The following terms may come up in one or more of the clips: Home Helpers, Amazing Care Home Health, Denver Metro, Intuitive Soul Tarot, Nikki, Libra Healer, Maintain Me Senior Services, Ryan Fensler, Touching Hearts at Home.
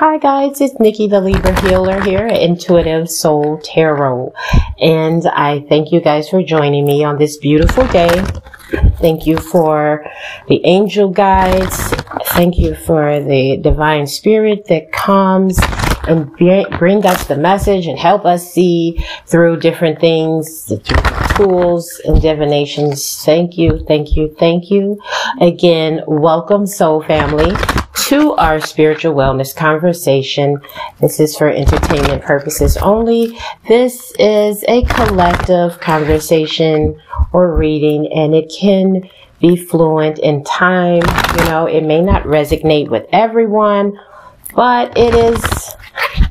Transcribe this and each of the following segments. Hi guys, it's Nikki the Libra Healer here at Intuitive Soul Tarot, and I thank you guys for joining me on this beautiful day. Thank you for the angel guides. Thank you for the divine spirit that comes and bring us the message and help us see through different things, different tools and divinations. Thank you, thank you, thank you. Again, welcome soul family to our spiritual wellness conversation. This is for entertainment purposes only. This is a collective conversation or reading, and it can be fluent in time. You know, it may not resonate with everyone, but it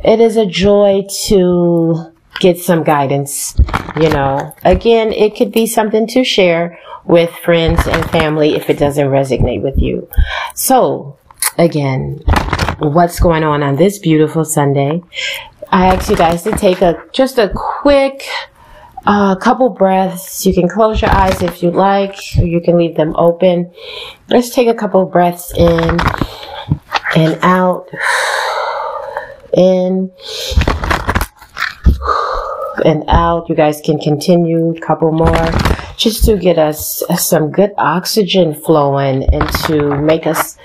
is a joy to get some guidance. You know, again, it could be something to share with friends and family if it doesn't resonate with you. So again, what's going on this beautiful Sunday? I ask you guys to take just a quick couple breaths. You can close your eyes if you like, or you can leave them open. Let's take a couple breaths in and out, in and out. You guys can continue a couple more just to get us some good oxygen flowing and to make us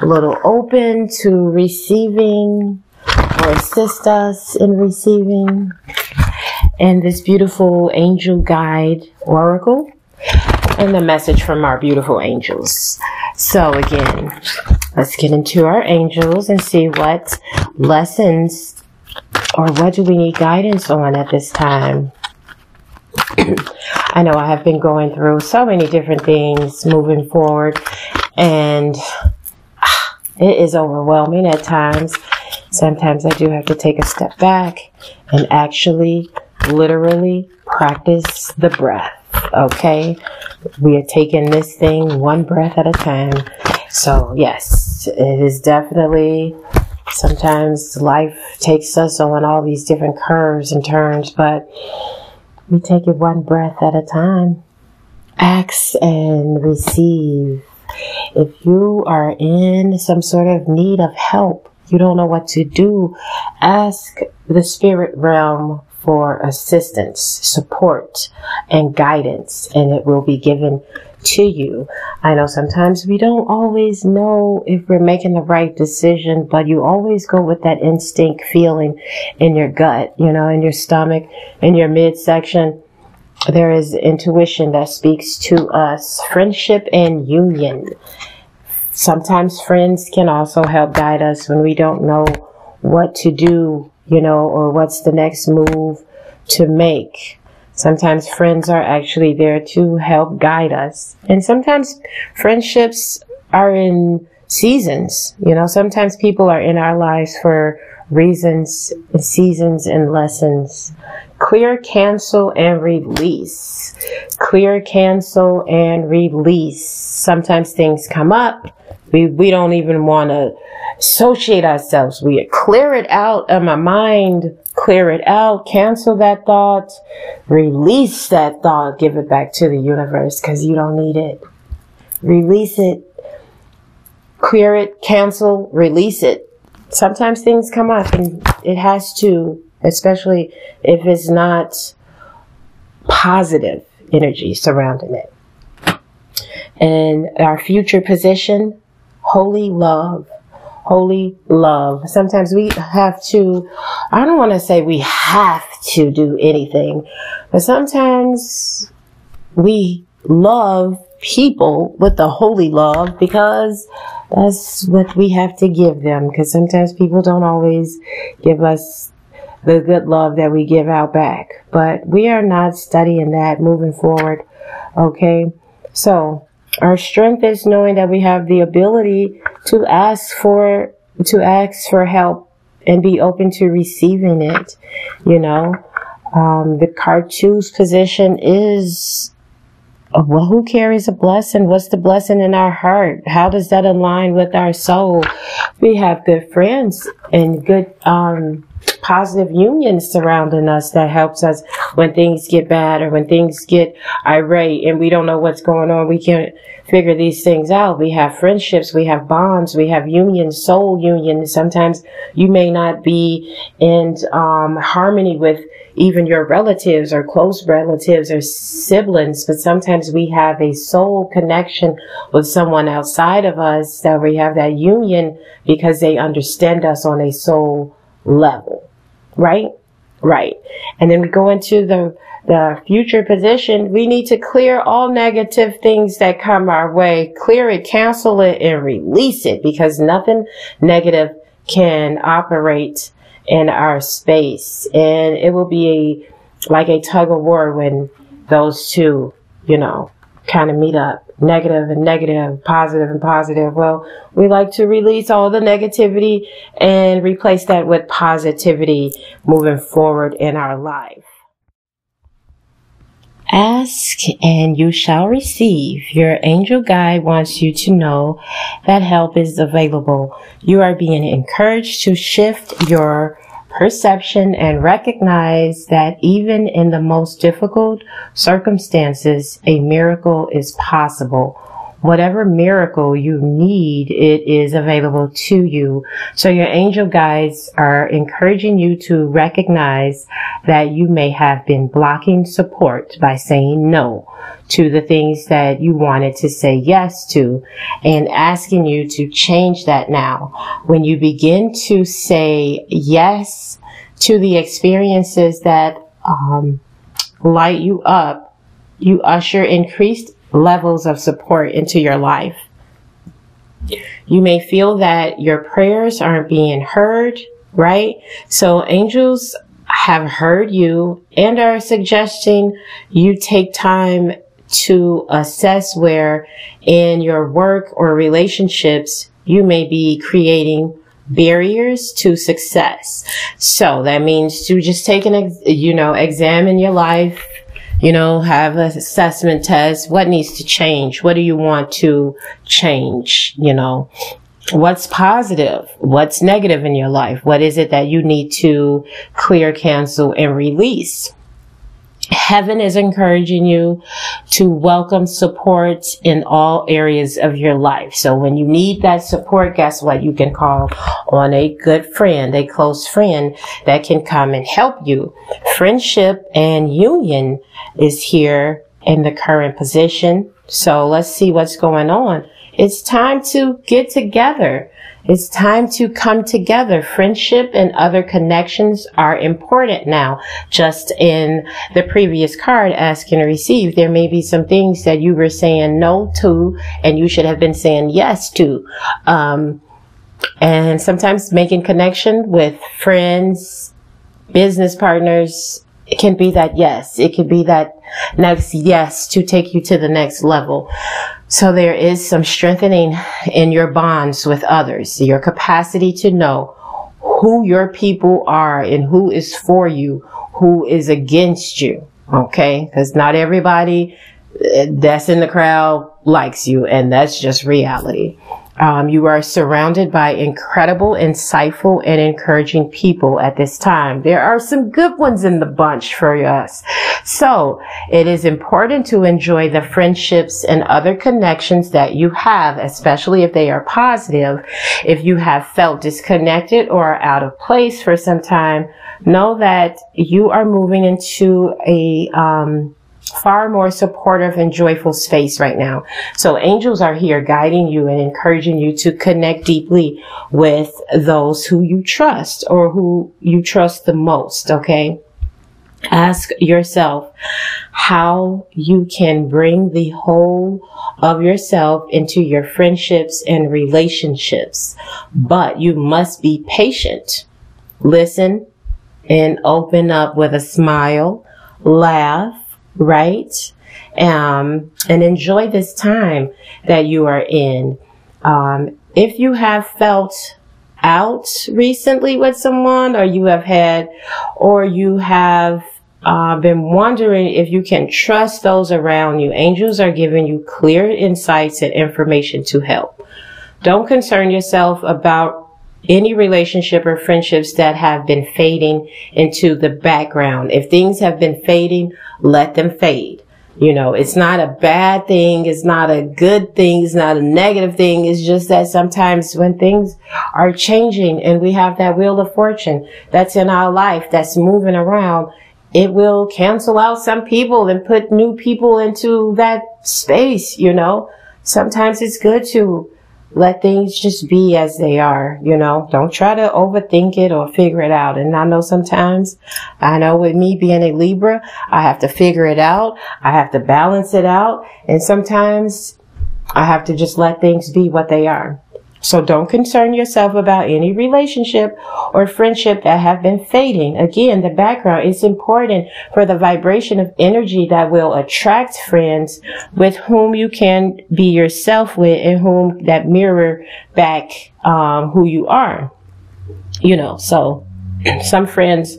a little open to receiving or assist us in receiving. And this beautiful angel guide oracle and the message from our beautiful angels. So again, let's get into our angels and see what lessons or what do we need guidance on at this time. I know I have been going through so many different things moving forward, and it is overwhelming at times. Sometimes I do have to take a step back and actually literally practice the breath. Okay, we are taking this thing one breath at a time. So yes, it is definitely, sometimes life takes us on all these different curves and turns, but we take it one breath at a time. Ask and receive. If you are in some sort of need of help, you don't know what to do, ask the spirit realm for assistance, support, and guidance, and it will be given to you. I know sometimes we don't always know if we're making the right decision, but you always go with that instinct feeling in your gut, you know, in your stomach, in your midsection. There is intuition that speaks to us. Friendship and union. Sometimes friends can also help guide us when we don't know what to do, you know, or what's the next move to make. Sometimes friends are actually there to help guide us. And sometimes friendships are in seasons. You know, sometimes people are in our lives for reasons, seasons, and lessons. Clear, cancel, and release. Clear, cancel, and release. Sometimes things come up. We don't even want to associate ourselves. We clear it out of my mind. Clear it out. Cancel that thought. Release that thought. Give it back to the universe because you don't need it. Release it. Clear it. Cancel. Release it. Sometimes things come up and it has to, especially if it's not positive energy surrounding it. And our future position, holy love. Holy love. Sometimes we have to, I don't want to say we have to do anything, but sometimes we love people with the holy love because that's what we have to give them. Because sometimes people don't always give us the good love that we give out back. But we are not studying that moving forward. Okay. So our strength is knowing that we have the ability to ask for help and be open to receiving it. You know, the Cartouche position is, well, who carries a blessing? What's the blessing in our heart? How does that align with our soul? We have good friends and good positive unions surrounding us that helps us when things get bad or when things get irate and we don't know what's going on. We can figure these things out. We have friendships, we have bonds, we have unions, soul union. Sometimes you may not be in harmony with even your relatives or close relatives or siblings, but sometimes we have a soul connection with someone outside of us that we have that union because they understand us on a soul level, right? Right. And then we go into the future position. We need to clear all negative things that come our way, clear it, cancel it, and release it, because nothing negative can operate in our space. And it will be like a tug of war when those two, you know, kind of meet up. Negative and negative, positive and positive. Well, we like to release all the negativity and replace that with positivity moving forward in our life. Ask and you shall receive. Your angel guide wants you to know that help is available. You are being encouraged to shift your perception and recognize that even in the most difficult circumstances, a miracle is possible. Whatever miracle you need, it is available to you. So your angel guides are encouraging you to recognize that you may have been blocking support by saying no to the things that you wanted to say yes to, and asking you to change that now. When you begin to say yes to the experiences that light you up, you usher increased levels of support into your life. You may feel that your prayers aren't being heard, right? So angels have heard you and are suggesting you take time to assess where in your work or relationships you may be creating barriers to success. So that means to just take an, you know, examine your life, you know, have an assessment test. What needs to change? What do you want to change? You know, what's positive? What's negative in your life? What is it that you need to clear, cancel, and release? Heaven is encouraging you to welcome support in all areas of your life. So when you need that support, guess what? You can call on a good friend, a close friend that can come and help you. Friendship and union is here in the current position. So let's see what's going on. It's time to get together. It's time to come together. Friendship and other connections are important now. Just in the previous card, ask and receive, there may be some things that you were saying no to and you should have been saying yes to. And sometimes making connection with friends, business partners, it can be that yes. It can be that next yes to take you to the next level. So there is some strengthening in your bonds with others, your capacity to know who your people are and who is for you, who is against you, okay? Because not everybody that's in the crowd likes you, and that's just reality. You are surrounded by incredible, insightful, and encouraging people at this time. There are some good ones in the bunch for us. So it is important to enjoy the friendships and other connections that you have, especially if they are positive. If you have felt disconnected or out of place for some time, know that you are moving into a far more supportive and joyful space right now. So angels are here guiding you and encouraging you to connect deeply with those who you trust or who you trust the most, okay? Ask yourself how you can bring the whole of yourself into your friendships and relationships, but you must be patient. Listen and open up with a smile, laugh, right? And enjoy this time that you are in. If you have felt out recently with someone, or you have had, or you have been wondering if you can trust those around you, angels are giving you clear insights and information to help. Don't concern yourself about any relationship or friendships that have been fading into the background. If things have been fading, let them fade. You know, it's not a bad thing. It's not a good thing. It's not a negative thing. It's just that sometimes when things are changing and we have that wheel of fortune that's in our life, that's moving around, it will cancel out some people and put new people into that space, you know. Sometimes it's good to let things just be as they are, you know. Don't try to overthink it or figure it out. And I know sometimes, I know with me being a Libra, I have to figure it out. I have to balance it out. And sometimes I have to just let things be what they are. So don't concern yourself about any relationship or friendship that have been fading. Again, the background is important for the vibration of energy that will attract friends with whom you can be yourself with and whom that mirror back who you are. You know, so some friends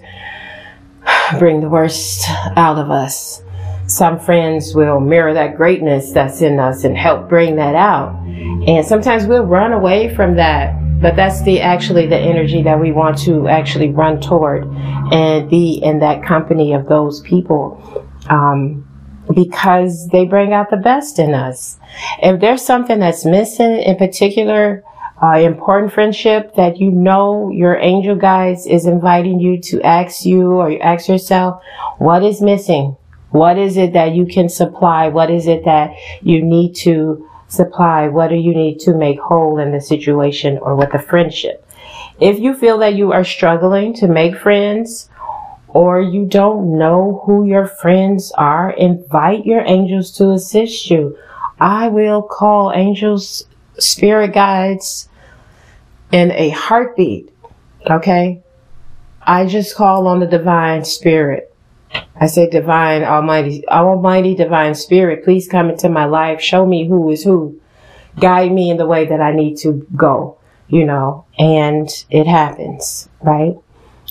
bring the worst out of us. Some friends will mirror that greatness that's in us and help bring that out. And sometimes we'll run away from that, but that's actually the energy that we want to actually run toward and be in that company of those people, because they bring out the best in us. If there's something that's missing in particular, important friendship that you know your angel guides is inviting you to ask you, or you ask yourself, what is missing? What is it that you can supply? What is it that you need to supply? What do you need to make whole in the situation or with the friendship? If you feel that you are struggling to make friends or you don't know who your friends are, invite your angels to assist you. I will call angels, spirit guides in a heartbeat, okay? I just call on the divine spirit. I say, divine, almighty, divine spirit, please come into my life. Show me who is who. Guide me in the way that I need to go, you know, and it happens, right?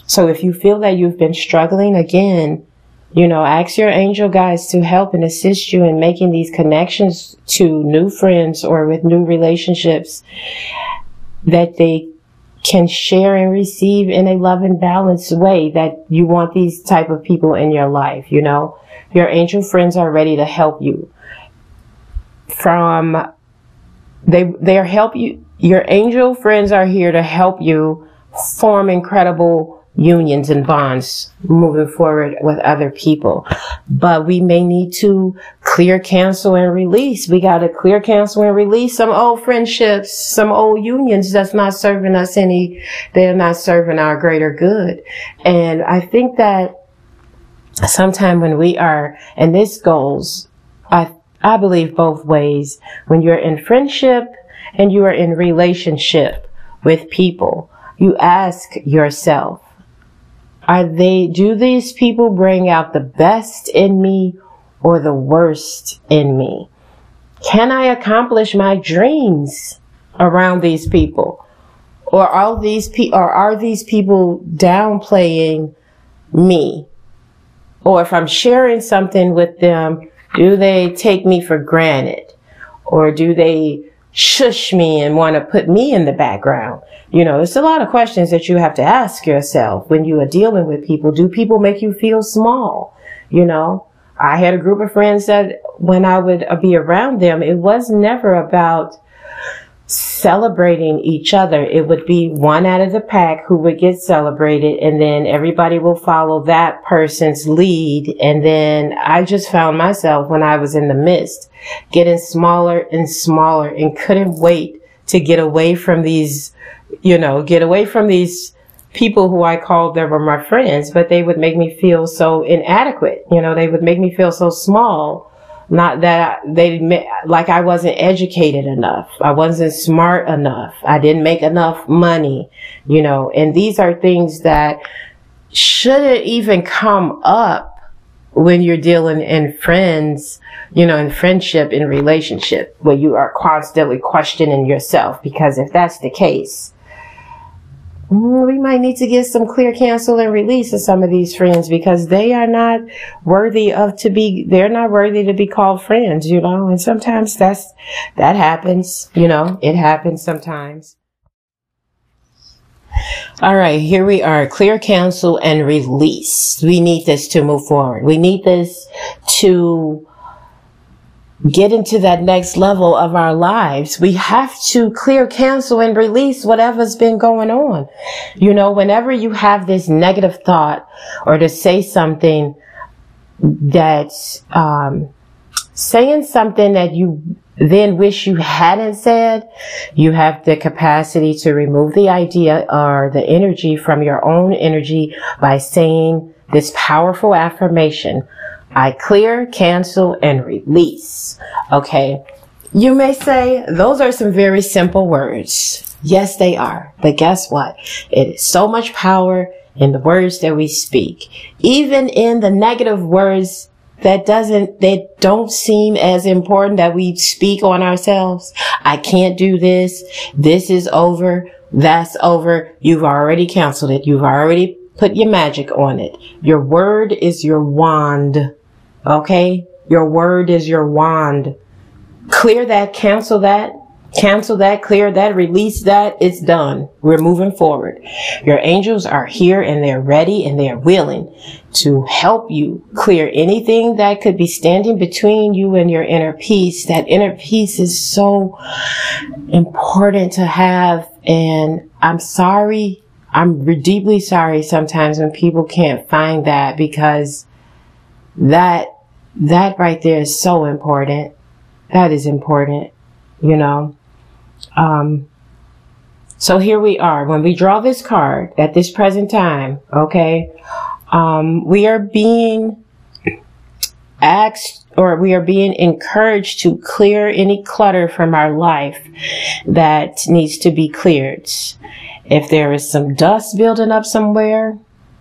So if you feel that you've been struggling again, you know, ask your angel guides to help and assist you in making these connections to new friends or with new relationships that they can share and receive in a love and balanced way that you want these type of people in your life. You know, your angel friends are ready to help you from, your angel friends are here to help you form incredible unions and bonds moving forward with other people. But we may need to clear, cancel, and release. We got to clear, cancel, and release some old friendships, some old unions that's not serving us any, they're not serving our greater good. And I think that sometime when we are, and this goes, I believe both ways, when you're in friendship and you are in relationship with people, you ask yourself, do these people bring out the best in me or the worst in me? Can I accomplish my dreams around these people? Or are these people downplaying me? Or if I'm sharing something with them, do they take me for granted? Or do they shush me and want to put me in the background? You know, it's a lot of questions that you have to ask yourself when you are dealing with people. Do people make you feel small? You know, I had a group of friends that when I would be around them, it was never about celebrating each other. It would be one out of the pack who would get celebrated, and then everybody will follow that person's lead. And then I just found myself, when I was in the midst, getting smaller and smaller, and couldn't wait to get away from these, you know, get away from these people who I called them were my friends, but they would make me feel so inadequate. You know, they would make me feel so small. Not that like I wasn't educated enough. I wasn't smart enough. I didn't make enough money, you know, and these are things that shouldn't even come up when you're dealing in friends, you know, in friendship, in relationship, where you are constantly questioning yourself. Because if that's the case, we might need to get some clear, cancel, and release of some of these friends, because they are not worthy they're not worthy to be called friends, you know, and sometimes that happens, you know, it happens sometimes. All right, here we are. Clear, cancel, and release. We need this to move forward. We need this to get into that next level of our lives, we have to clear, cancel, and release whatever's been going on. You know, whenever you have this negative thought or to say something that's, saying something that you then wish you hadn't said, you have the capacity to remove the idea or the energy from your own energy by saying this powerful affirmation: I clear, cancel, and release. Okay. You may say those are some very simple words. Yes, they are. But guess what? It is so much power in the words that we speak. Even in the negative words that don't seem as important that we speak on ourselves. I can't do this. This is over. That's over. You've already canceled it. You've already put your magic on it. Your word is your wand. Okay? Your word is your wand. Clear that, cancel that, clear that, release that. It's done. We're moving forward. Your angels are here and they're ready and they're willing to help you clear anything that could be standing between you and your inner peace. That inner peace is so important to have. And I'm deeply sorry sometimes when people can't find that, because that right there is so important. That is important, you know. So here we are. When we draw this card at this present time, okay, we are being asked, or we are being encouraged to clear any clutter from our life that needs to be cleared. If there is some dust building up somewhere,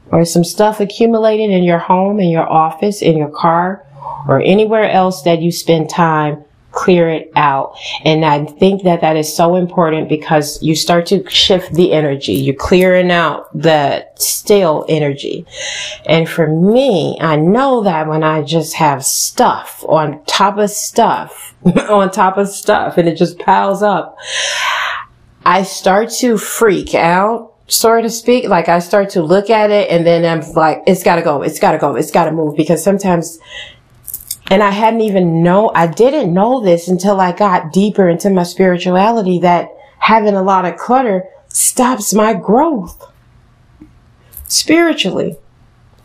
or some stuff accumulated in your home, in your office, in your car, or anywhere else that you spend time, clear it out. And I think that that is so important, because you start to shift the energy. You're clearing out the stale energy. And for me, I know that when I just have stuff on top of stuff, on top of stuff, and it just piles up, I start to freak out, so to speak. Like, I start to look at it and then I'm like, it's gotta go, it's gotta go, it's gotta move. Because sometimes, and I didn't know this until I got deeper into my spirituality, that having a lot of clutter stops my growth spiritually,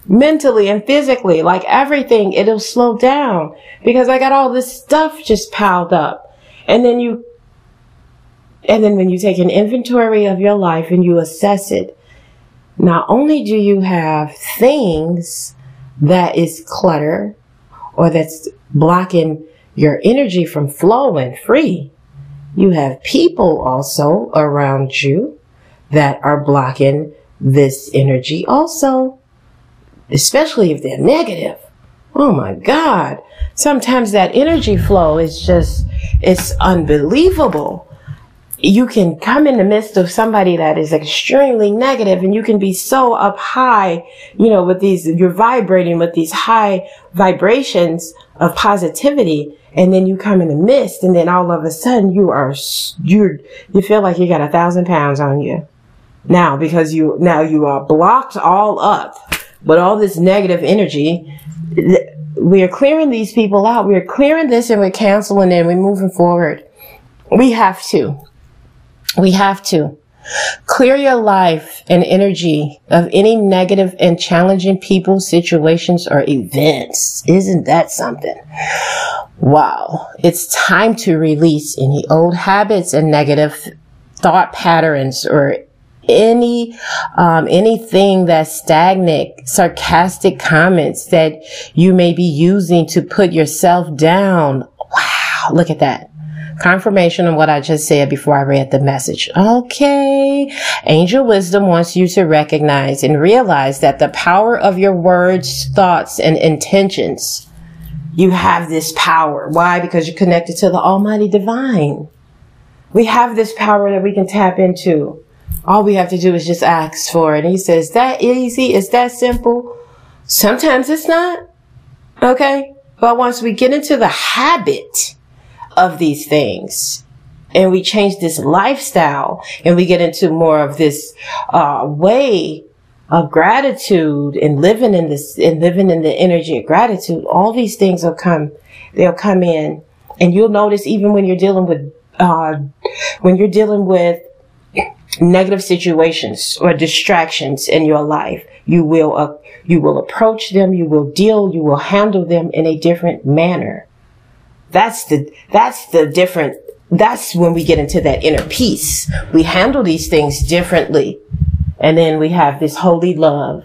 mentally, and physically. Like, everything, it'll slow down because I got all this stuff just piled up. And then when you take an inventory of your life and you assess it, not only do you have things that is clutter or that's blocking your energy from flowing free, you have people also around you that are blocking this energy also, especially if they're negative. Oh my God. Sometimes that energy flow is just, it's unbelievable. You can come in the midst of somebody that is extremely negative, and you can be so up high, you know, with these, you're vibrating with these high vibrations of positivity. And then you come in the midst, and then all of a sudden you feel like you got 1,000 pounds on you now, because you are blocked all up with all this negative energy. We are clearing these people out. We are clearing this, and we're canceling and we're moving forward. We have to. We have to clear your life and energy of any negative and challenging people, situations, or events. Isn't that something? Wow. It's time to release any old habits and negative thought patterns, or anything that's stagnant, sarcastic comments that you may be using to put yourself down. Wow. Look at that. Confirmation of what I just said before I read the message. Okay. Angel wisdom wants you to recognize and realize that the power of your words, thoughts, and intentions. You have this power. Why? Because you're connected to the Almighty Divine. We have this power that we can tap into. All we have to do is just ask for it. And he says, that easy? Is that simple? Sometimes it's not. Okay. But once we get into the habit of these things, and we change this lifestyle, and we get into more of this way of gratitude and living in this, and living in the energy of gratitude, all these things will come in And you'll notice even when you're dealing with negative situations or distractions in your life, you will approach them, you will handle them in a different manner. That's when we get into that inner peace. We handle these things differently. And then we have this holy love.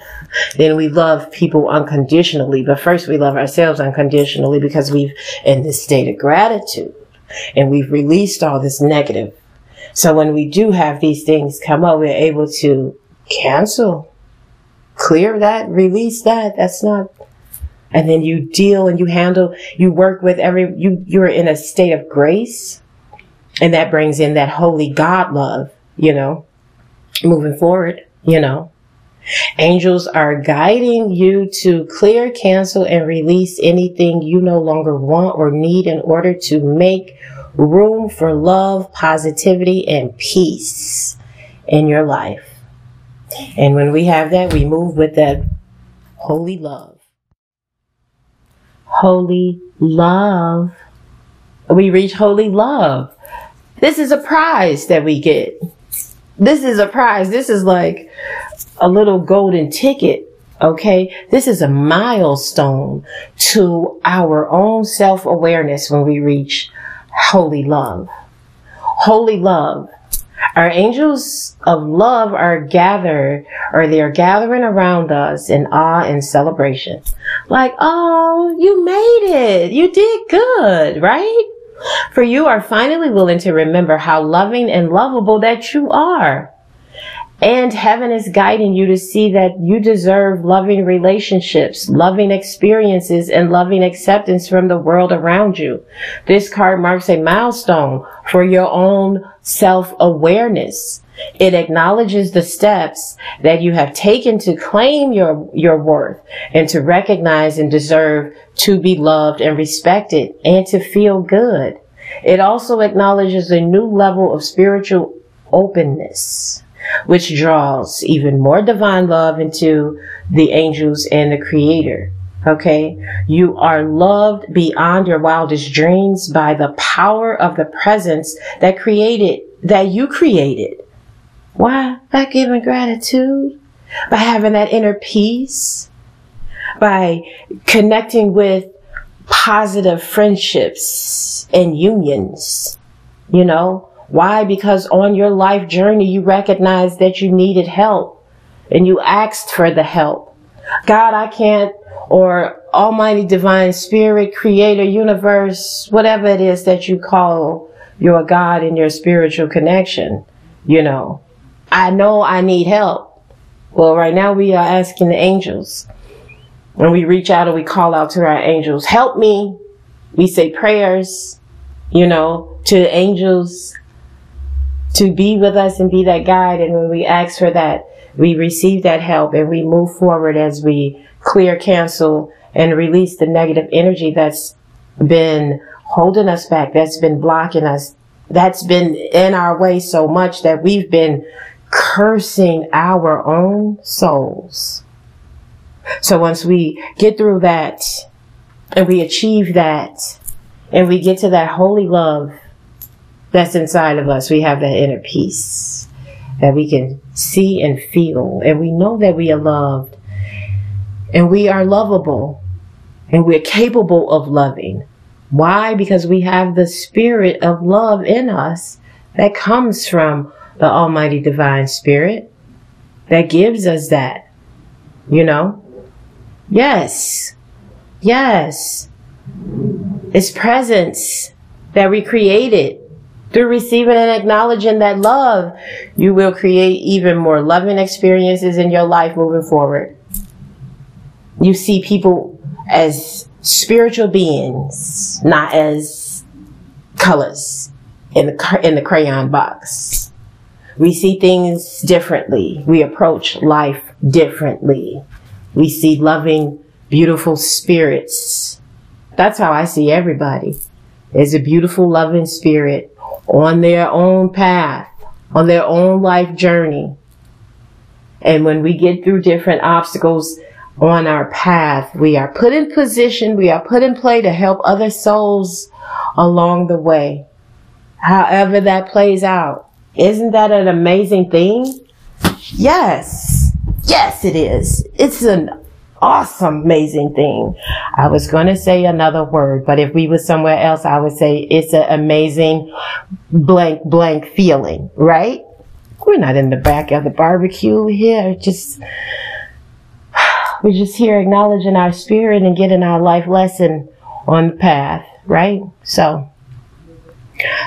Then we love people unconditionally. But first we love ourselves unconditionally, because we've in this state of gratitude and we've released all this negative. So when we do have these things come up, we're able to cancel, clear that, release that. That's not. And then you deal and you handle, you work with you're in a state of grace. And that brings in that holy God love, you know, moving forward, you know. Angels are guiding you to clear, cancel, and release anything you no longer want or need in order to make room for love, positivity, and peace in your life. And when we have that, we move with that holy love. Holy love. We reach holy love. This is a prize that we get. This is a prize. This is like a little golden ticket. Okay. This is a milestone to our own self-awareness when we reach holy love. Holy love. Our angels of love are gathered, or they are gathering around us in awe and celebration. Like, oh, you made it. You did good, right? For you are finally willing to remember how loving and lovable that you are. And heaven is guiding you to see that you deserve loving relationships, loving experiences, and loving acceptance from the world around you. This card marks a milestone for your own self-awareness. It acknowledges the steps that you have taken to claim your worth and to recognize and deserve to be loved and respected and to feel good. It also acknowledges a new level of spiritual openness, which draws even more divine love into the angels and the Creator. Okay, you are loved beyond your wildest dreams by the power of the presence that you created. Why? By giving gratitude, by having that inner peace, by connecting with positive friendships and unions, you know. Why? Because on your life journey, you recognized that you needed help and you asked for the help. God, I can't, or Almighty Divine Spirit, Creator, Universe, whatever it is that you call your God in your spiritual connection, you know. I know I need help. Well, right now we are asking the angels. When we reach out and we call out to our angels, help me. We say prayers, you know, to the angels to be with us and be that guide. And when we ask for that, we receive that help and we move forward as we clear, cancel, and release the negative energy that's been holding us back, that's been blocking us, that's been in our way so much that we've been cursing our own souls. So once we get through that and we achieve that and we get to that holy love that's inside of us, we have that inner peace that we can see and feel, and we know that we are loved and we are lovable and we're capable of loving. Why? Because we have the spirit of love in us that comes from the Almighty Divine Spirit that gives us that, you know? Yes. Yes. It's presence that we created. Through receiving and acknowledging that love, you will create even more loving experiences in your life moving forward. You see people as spiritual beings, not as colors in the crayon box. We see things differently. We approach life differently. We see loving, beautiful spirits. That's how I see everybody. There's a beautiful, loving spirit on their own path, on their own life journey. And when we get through different obstacles on our path, we are put in play to help other souls along the way. However that plays out, isn't that an amazing thing? Yes. Yes, it is. It's an awesome, amazing thing. I was going to say another word, but if we were somewhere else, I would say it's an amazing blank, blank feeling, right? We're not in the back of the barbecue here. We're just here acknowledging our spirit and getting our life lesson on the path, right? So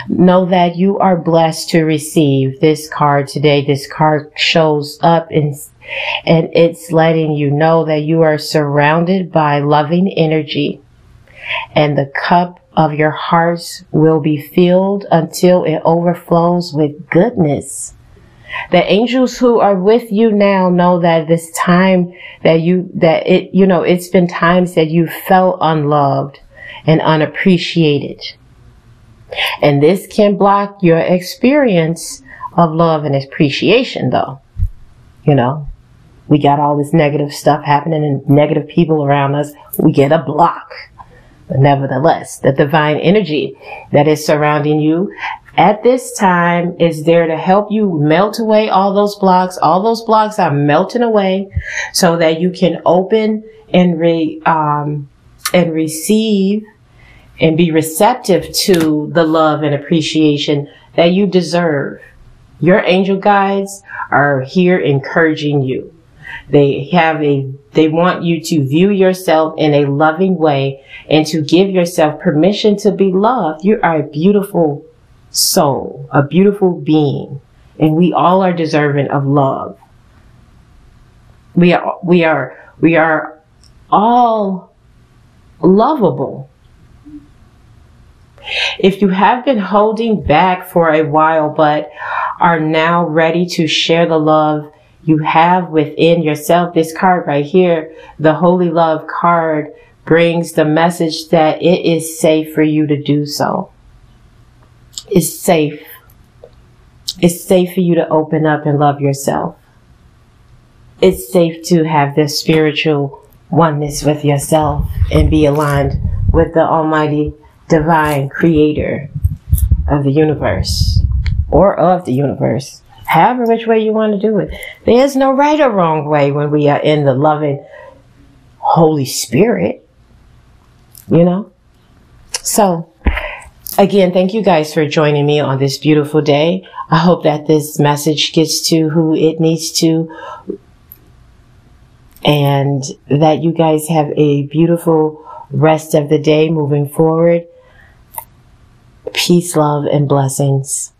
know that you are blessed to receive this card today. This card shows up and it's letting you know that you are surrounded by loving energy, and the cup of your hearts will be filled until it overflows with goodness. The angels who are with you now know that this time that it's been times that you felt unloved and unappreciated. And this can block your experience of love and appreciation, though. You know, we got all this negative stuff happening and negative people around us. We get a block. But nevertheless, the divine energy that is surrounding you at this time is there to help you melt away all those blocks. All those blocks are melting away so that you can open and receive and be receptive to the love and appreciation that you deserve. Your angel guides are here encouraging you. They want you to view yourself in a loving way and to give yourself permission to be loved. You are a beautiful soul, a beautiful being, and we all are deserving of love. We are all lovable. If you have been holding back for a while but are now ready to share the love you have within yourself, this card right here, the Holy Love card, brings the message that it is safe for you to do so. It's safe. It's safe for you to open up and love yourself. It's safe to have this spiritual oneness with yourself and be aligned with the Almighty Divine Creator of the universe, or of the universe, however which way you want to do it. There is no right or wrong way when we are in the loving Holy Spirit, you know? So again, thank you guys for joining me on this beautiful day. I hope that this message gets to who it needs to, and that you guys have a beautiful rest of the day moving forward. Peace, love, and blessings.